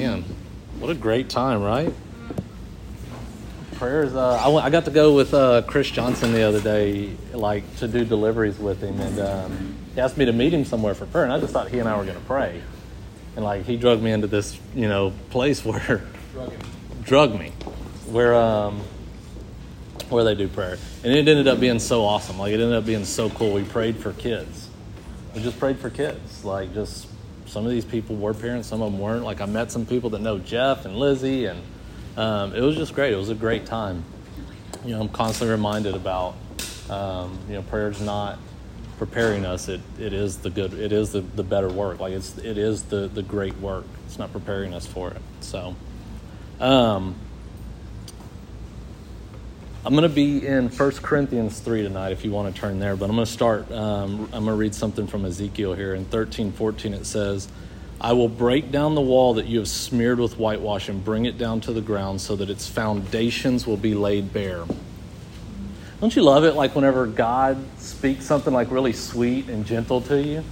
Man, what a great time, right? Prayers. I got to go with Chris Johnson the other day, like, to do deliveries with him, and he asked me to meet him somewhere for prayer, and I just thought he and I were going to pray. And, like, he drug me into this, you know, place where... Drug me. Where they do prayer. And it ended up being so awesome. Like, it ended up being so cool. We prayed for kids. We just prayed for kids. Like, just some of these people were parents, some of them weren't. Like, I met some people that know Jeff and Lizzie, and it was just great. It was a great time. You know, I'm constantly reminded about, you know, prayer's not preparing us. It is the good, it is the better work. Like, it is the great work. It's not preparing us for it. So, I'm going to be in 1 Corinthians 3 tonight if you want to turn there, but I'm going to start, I'm going to read something from Ezekiel here. In 13:14 it says, I will break down the wall that you have smeared with whitewash and bring it down to the ground so that its foundations will be laid bare. Don't you love it, like, whenever God speaks something, like, really sweet and gentle to you?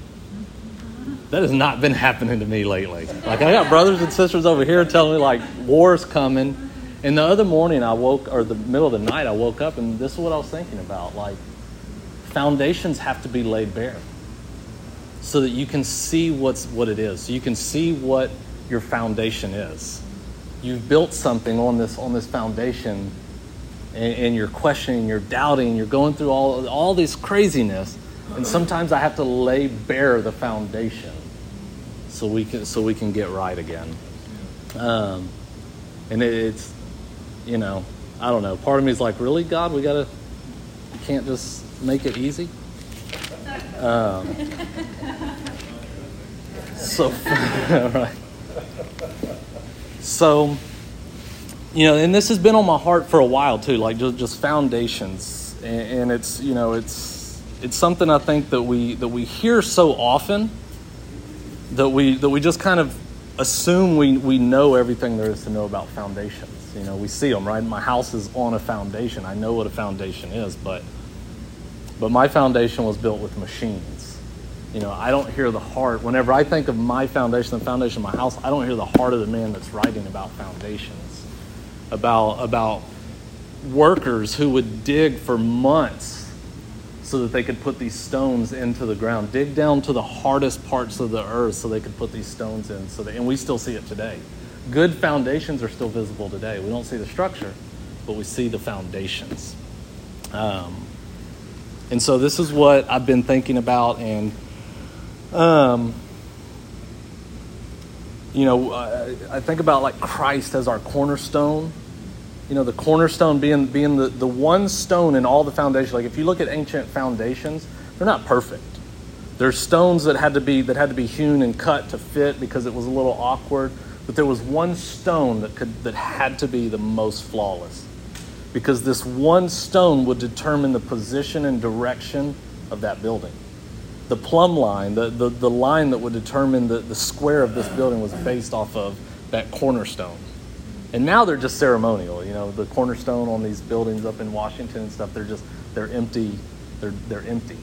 That has not been happening to me lately. Like, I got brothers and sisters over here telling me, like, war's coming. And the other morning the middle of the night, I woke up, and this is what I was thinking about. Like, foundations have to be laid bare so that you can see what it is. So you can see what your foundation is. You've built something on this foundation, and you're questioning, you're doubting, you're going through all this craziness. And sometimes I have to lay bare the foundation so we can get right again. And it's... You know, I don't know. Part of me is like, really, God, we can't just make it easy. All right. So, you know, and this has been on my heart for a while too, like just foundations, and it's, you know, it's something I think that we hear so often that we just kind of assume we know everything there is to know about foundations. You know, we see them, right? My house is on a foundation. I know what a foundation is, but my foundation was built with machines. You know, I don't hear the heart. Whenever I think of my foundation, the foundation of my house, I don't hear the heart of the man that's writing about foundations, about workers who would dig for months so that they could put these stones into the ground, dig down to the hardest parts of the earth so they could put these stones in. And we still see it today. Good foundations are still visible today. We don't see the structure, but we see the foundations. And so this is what I've been thinking about. And, you know, I think about, like, Christ as our cornerstone. You know, the cornerstone being the one stone in all the foundations. Like, if you look at ancient foundations, they're not perfect. There's stones that had to be hewn and cut to fit because it was a little awkward. But there was one stone that had to be the most flawless, because this one stone would determine the position and direction of that building. The plumb line, the line that would determine the square of this building, was based off of that cornerstone. And now they're just ceremonial. You know, the cornerstone on these buildings up in Washington and stuff, they're empty. They're empty.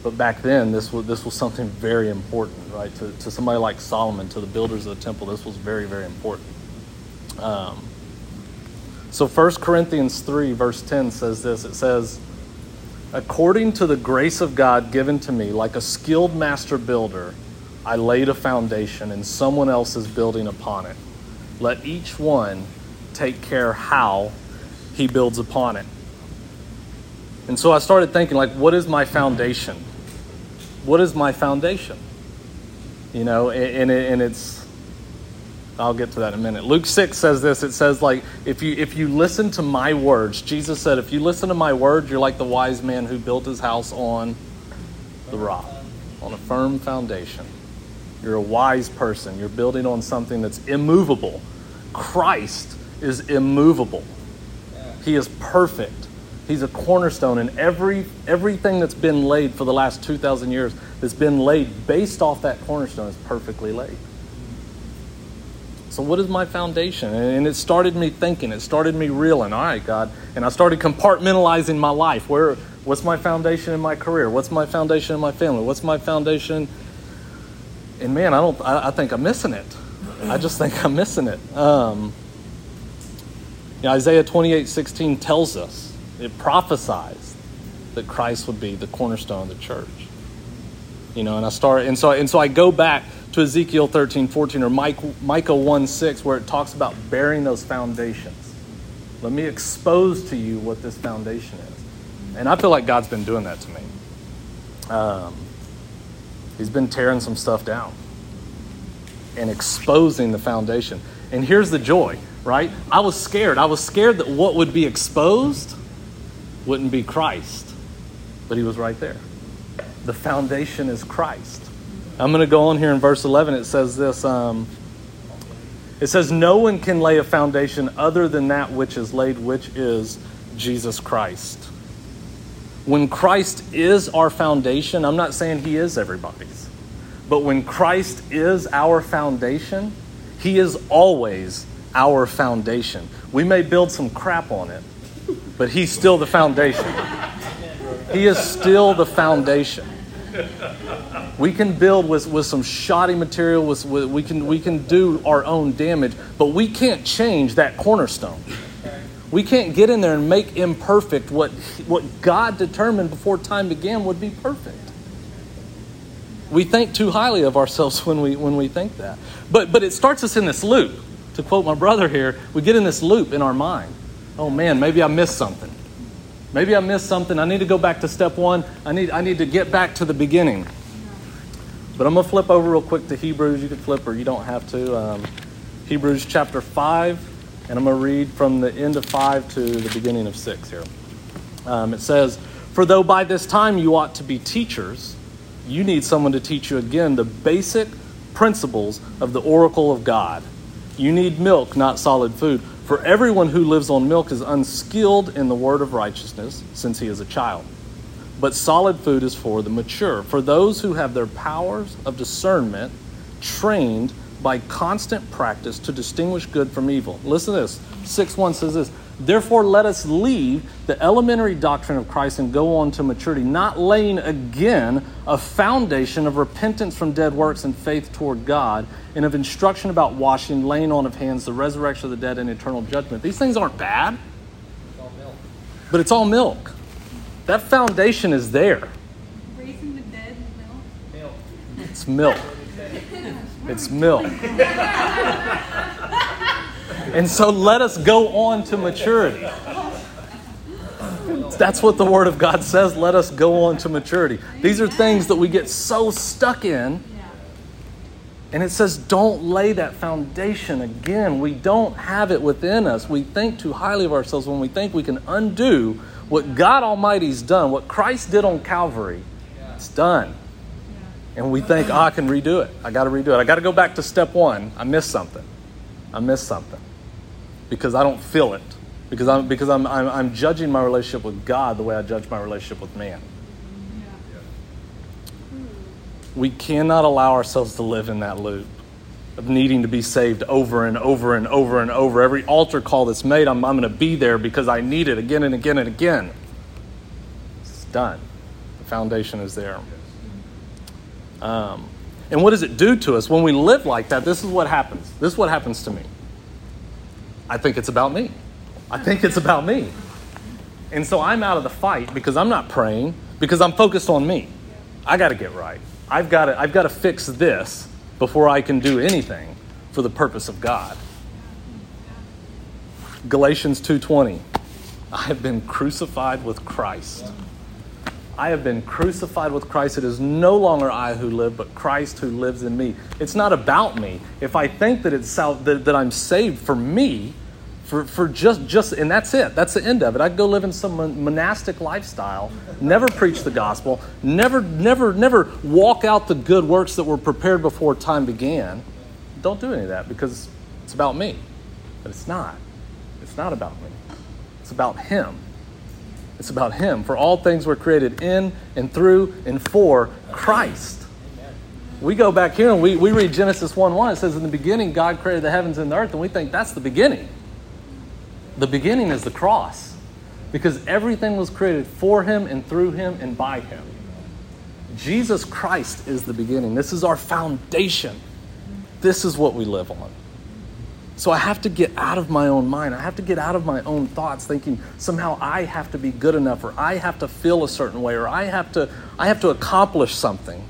But back then, this was something very important, right? To somebody like Solomon, to the builders of the temple, this was very, very important. So 1 Corinthians 3, verse 10 says this. It says, according to the grace of God given to me, like a skilled master builder, I laid a foundation, and someone else is building upon it. Let each one take care how he builds upon it. And so I started thinking, like, what is my foundation? What is my foundation? You know, and it's, I'll get to that in a minute. Luke 6 says this. It says, like, if you listen to my words, Jesus said, if you listen to my words, you're like the wise man who built his house on the rock, on a firm foundation. You're a wise person. You're building on something that's immovable. Christ is immovable. He is perfect. He's a cornerstone, and everything that's been laid for the last 2,000 years that's been laid based off that cornerstone is perfectly laid. So what is my foundation? And it started me thinking. It started me reeling. All right, God. And I started compartmentalizing my life. What's my foundation in my career? What's my foundation in my family? What's my foundation? And man, I think I'm missing it. I just think I'm missing it. Isaiah 28:16 tells us, it prophesies that Christ would be the cornerstone of the church. And so I go back to Ezekiel 13:14 or Micah 1:6, where it talks about bearing those foundations. Let me expose to you what this foundation is. And I feel like God's been doing that to me. He's been tearing some stuff down and exposing the foundation. And here's the joy, right? I was scared that what would be exposed wouldn't be Christ, but he was right there. The foundation is Christ. I'm going to go on here in verse 11. It says this, no one can lay a foundation other than that which is laid, which is Jesus Christ. When Christ is our foundation, I'm not saying he is everybody's, but when Christ is our foundation, he is always our foundation. We may build some crap on it, but he's still the foundation. He is still the foundation. We can build with some shoddy material, we can do our own damage, but we can't change that cornerstone. We can't get in there and make imperfect what God determined before time began would be perfect. We think too highly of ourselves when we think that. But it starts us in this loop. To quote my brother here, we get in this loop in our mind. Oh man, maybe I missed something. I need to go back to step one. I need to get back to the beginning. But I'm going to flip over real quick to Hebrews. You can flip or you don't have to. Hebrews chapter 5. And I'm going to read from the end of 5 to the beginning of 6 here. It says, "For though by this time you ought to be teachers, you need someone to teach you again the basic principles of the oracle of God. You need milk, not solid food. For everyone who lives on milk is unskilled in the word of righteousness, since he is a child. But solid food is for the mature, for those who have their powers of discernment trained by constant practice to distinguish good from evil." Listen to this. 6:1 says this, "Therefore let us leave the elementary doctrine of Christ and go on to maturity, not laying again a foundation of repentance from dead works and faith toward God, and of instruction about washing, laying on of hands, the resurrection of the dead, and eternal judgment." These things aren't bad. It's all milk. But it's all milk. That foundation is there. Raising the dead is milk. It's milk. It's milk. And so let us go on to maturity. That's what the Word of God says. Let us go on to maturity. These are things that we get so stuck in. And it says, don't lay that foundation again. We don't have it within us. We think too highly of ourselves when we think we can undo what God Almighty's done, what Christ did on Calvary. It's done. And we think, I can redo it. I got to redo it. I got to go back to step one. I missed something. Because I don't feel it. Because I'm judging my relationship with God the way I judge my relationship with man. Yeah. We cannot allow ourselves to live in that loop of needing to be saved over and over and over and over. Every altar call that's made, I'm going to be there because I need it again and again and again. It's done. The foundation is there. And what does it do to us when we live like that? This is what happens. This is what happens to me. I think it's about me. And so I'm out of the fight because I'm not praying, because I'm focused on me. I got to get right. I've got to fix this before I can do anything for the purpose of God. Galatians 2:20. I have been crucified with Christ. I have been crucified with Christ. It is no longer I who live, but Christ who lives in me. It's not about me. If I think that it's that I'm saved for me, for just, and that's it. That's the end of it. I'd go live in some monastic lifestyle, never preach the gospel, never walk out the good works that were prepared before time began. Don't do any of that because it's about me. But it's not. It's not about me. It's about him. It's about him. For all things were created in and through and for Christ. Amen. We go back here and we read Genesis 1:1. It says, "In the beginning, God created the heavens and the earth," and we think that's the beginning. The beginning is the cross, because everything was created for him and through him and by him. Jesus Christ is the beginning. This is our foundation. This is what we live on. So I have to get out of my own mind. I have to get out of my own thoughts, thinking somehow I have to be good enough, or I have to feel a certain way, or I have to accomplish something.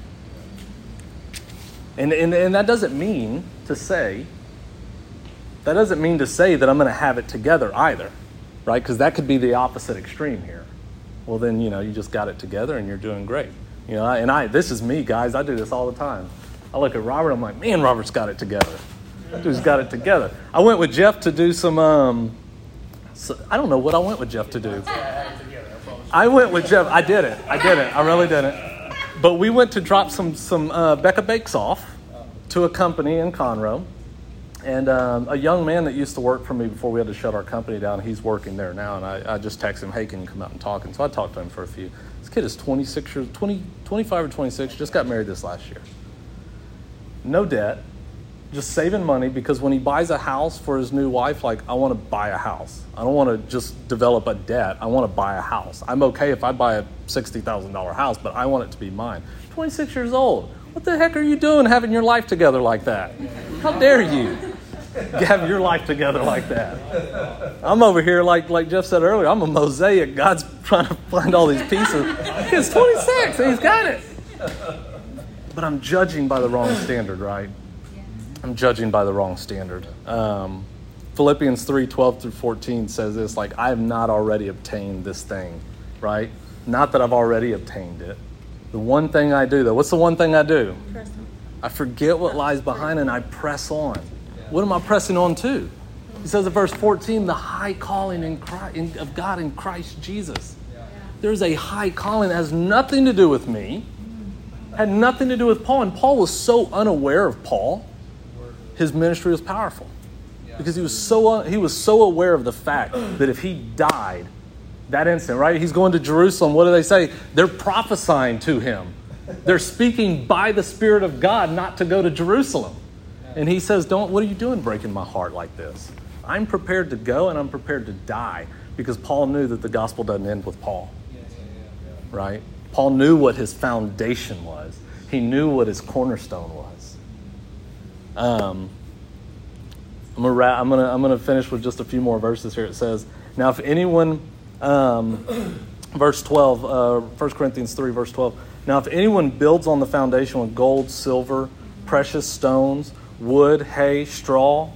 And that doesn't mean to say that I'm going to have it together either, right? Because that could be the opposite extreme here. Well, then, you just got it together and you're doing great. This is me, guys. I do this all the time. I look at Robert. I'm like, man, Robert's got it together. Dude's got it together. I went with Jeff to do some, I don't know what I went with Jeff to do. I did it. I really did it. But we went to drop some Becca Bakes off to a company in Conroe. And a young man that used to work for me before we had to shut our company down, he's working there now. And I just text him, hey, can you come out and talk? And so I talked to him for a few. This kid is 25 or 26, just got married this last year. No debt. Just saving money, because when he buys a house for his new wife, I want to buy a house. I don't want to just develop a debt. I want to buy a house. I'm okay if I buy a $60,000 house, but I want it to be mine. 26 years old. What the heck are you doing having your life together like that? How dare you have your life together like that? I'm over here, like Jeff said earlier, I'm a mosaic. God's trying to find all these pieces. He's 26 and he's got it. But I'm judging by the wrong standard, right? I'm judging by the wrong standard. Philippians 3:12 through 14 says this, I have not already obtained this thing, right? Not that I've already obtained it. The one thing I do, though, what's the one thing I do? Press on. I forget what lies behind and I press on. Yeah. What am I pressing on to? He says in verse 14, the high calling of God in Christ Jesus. Yeah. There's a high calling that has nothing to do with me, had nothing to do with Paul. And Paul was so unaware of Paul. His ministry was powerful because he was so aware of the fact that if he died that instant, right? He's going to Jerusalem. What do they say? They're prophesying to him. They're speaking by the Spirit of God not to go to Jerusalem. And he says, what are you doing breaking my heart like this? I'm prepared to go and I'm prepared to die, because Paul knew that the gospel doesn't end with Paul, right? Paul knew what his foundation was. He knew what his cornerstone was. I'm gonna finish with just a few more verses here. It says, now if anyone, verse 12, 1 Corinthians 3, verse 12. Now if anyone builds on the foundation with gold, silver, precious stones, wood, hay, straw,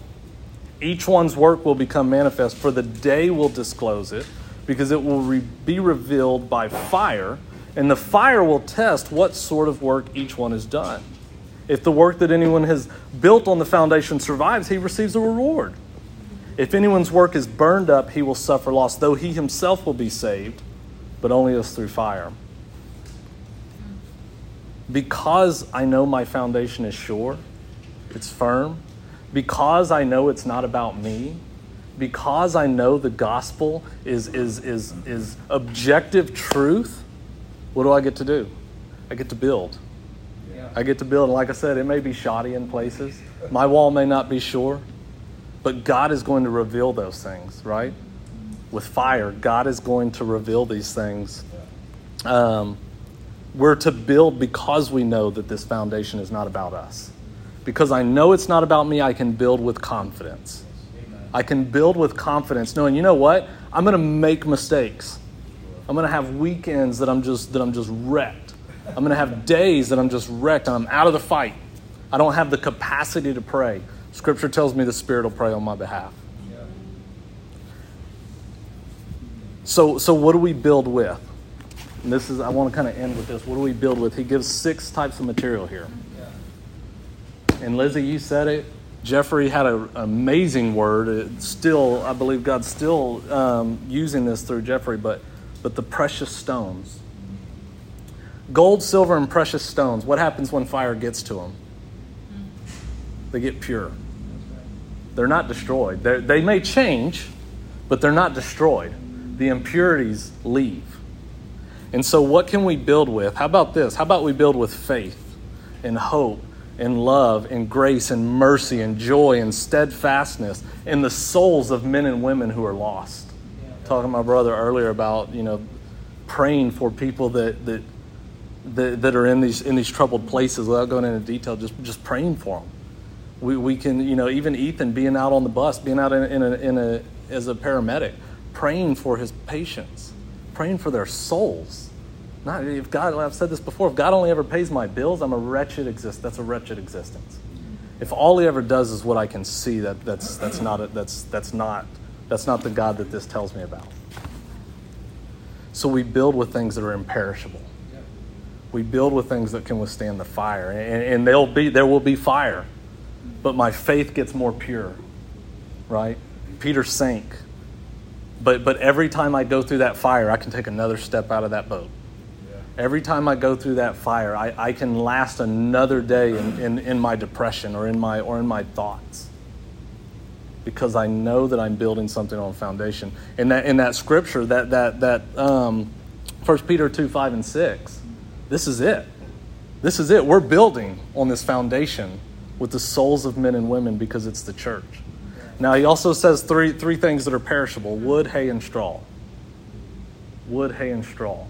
each one's work will become manifest, for the day will disclose it, because it will be revealed by fire, and the fire will test what sort of work each one has done. If the work that anyone has built on the foundation survives, he receives a reward. If anyone's work is burned up, he will suffer loss, though he himself will be saved, but only as through fire. Because I know my foundation is sure, it's firm, because I know it's not about me, because I know the gospel is objective truth, what do I get to do? I get to build. I get to build, and like I said, it may be shoddy in places. My wall may not be sure, but God is going to reveal those things, right? With fire, God is going to reveal these things. We're to build because we know that this foundation is not about us. Because I know it's not about me, I can build with confidence. I can build with confidence, knowing, you know what? I'm going to make mistakes. I'm going to have weekends that I'm just wrecked. I'm going to have days that I'm just wrecked. I'm out of the fight. I don't have the capacity to pray. Scripture tells me the Spirit will pray on my behalf. Yeah. So what do we build with? And this is, I want to kind of end with this. What do we build with? He gives 6 types of material here. Yeah. And Lizzie, you said it. Jeffrey had an amazing word. I believe God's still using this through Jeffrey, but the precious stones. Gold, silver, and precious stones. What happens when fire gets to them? They get pure. They're not destroyed. They may change, but they're not destroyed. The impurities leave. And so what can we build with? How about this? How about we build with faith and hope and love and grace and mercy and joy and steadfastness in the souls of men and women who are lost? Talking to my brother earlier about, praying for people that are in these troubled places, without going into detail, just praying for them. We can, you know, even Ethan being out on the bus, being out as a paramedic, praying for his patients, praying for their souls. Not if God, I've said this before, if God only ever pays my bills, I'm a wretched existence. That's a wretched existence. If all he ever does is what I can see, that's not the God that this tells me about. So we build with things that are imperishable. We build with things that can withstand the fire, and there will be fire, but my faith gets more pure, right? Peter sank, but every time I go through that fire, I can take another step out of that boat. Yeah. Every time I go through that fire, I can last another day in my depression or in my thoughts, because I know that I'm building something on foundation. And that in that scripture, that 1 Peter 2:5-6. This is it. We're building on this foundation with the souls of men and women, because it's the church. Now, he also says three things that are perishable: wood, hay, and straw. Wood, hay, and straw.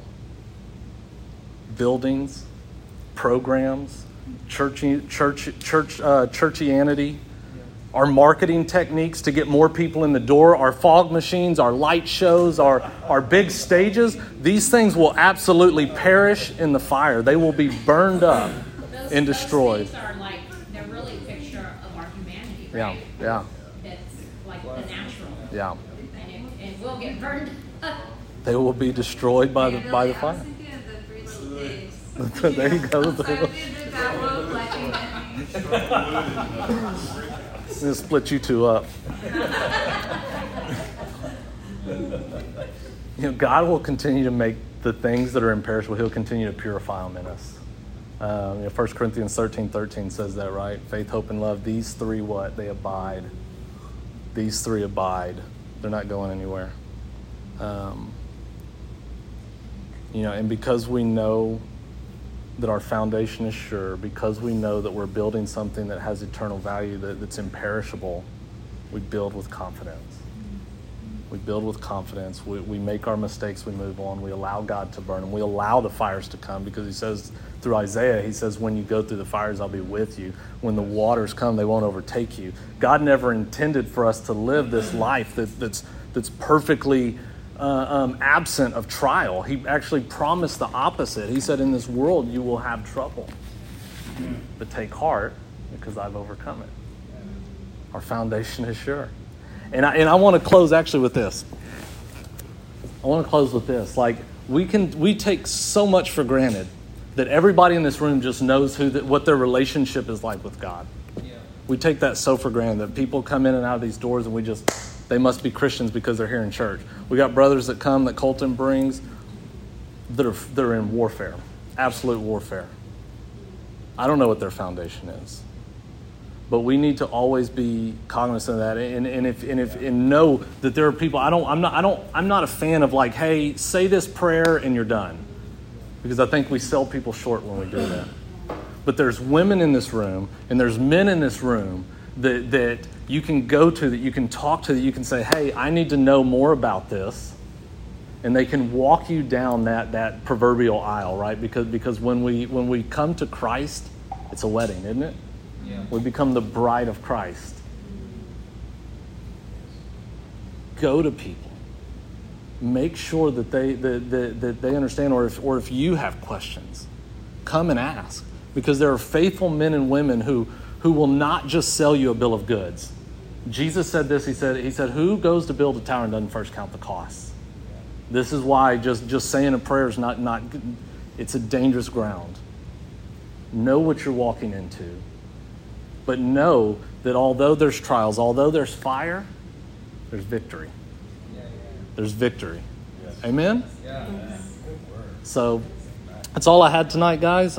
Buildings, programs, churchianity, our marketing techniques to get more people in the door, our fog machines, our light shows, our big stages. These things will absolutely perish in the fire. They will be burned up and destroyed. Those things are like, they're really a picture of our humanity, right? Yeah. That's like the natural. Yeah. And we'll get burned up. They will be destroyed by the fire. There you go. I'm going to split you two up. You know, God will continue to make the things that are imperishable. He'll continue to purify them in us. 1 Corinthians 13:13 says that, right? Faith, hope, and love. These three what? They abide. These three abide. They're not going anywhere. You know, and because we know that our foundation is sure, because we know that we're building something that has eternal value, that's imperishable, we build with confidence. We build with confidence. We make our mistakes. We move on. We allow God to burn them. We allow the fires to come, because he says through Isaiah, he says, when you go through the fires, I'll be with you. When the waters come, they won't overtake you. God never intended for us to live this life that's perfectly absent of trial. He actually promised the opposite. He said, in this world you will have trouble, but take heart, because I've overcome it. Our foundation is sure. And I want to close actually with this. Like, we take so much for granted that everybody in this room just knows what their relationship is like with God. Yeah. We take that so for granted that people come in and out of these doors and we just, they must be Christians because they're here in church. We got brothers that come, that Colton brings, that are in warfare, absolute warfare. I don't know what their foundation is, but we need to always be cognizant of that, and know that there are people. I'm not a fan of like, hey, say this prayer and you're done, because I think we sell people short when we do that. But there's women in this room and there's men in this room that you can go to, that you can talk to, that you can say, hey, I need to know more about this. And they can walk you down that proverbial aisle, right? Because when we come to Christ, it's a wedding, isn't it? Yeah. We become the bride of Christ. Go to people. Make sure that they understand, or if you have questions, come and ask. Because there are faithful men and women who will not just sell you a bill of goods. Jesus said this, he said, who goes to build a tower and doesn't first count the costs? This is why just saying a prayer is not good. It's a dangerous ground. Know what you're walking into, but know that although there's trials, although there's fire, there's victory. Yeah. There's victory. Yes. Amen? Yeah. Yes. So that's all I had tonight, guys.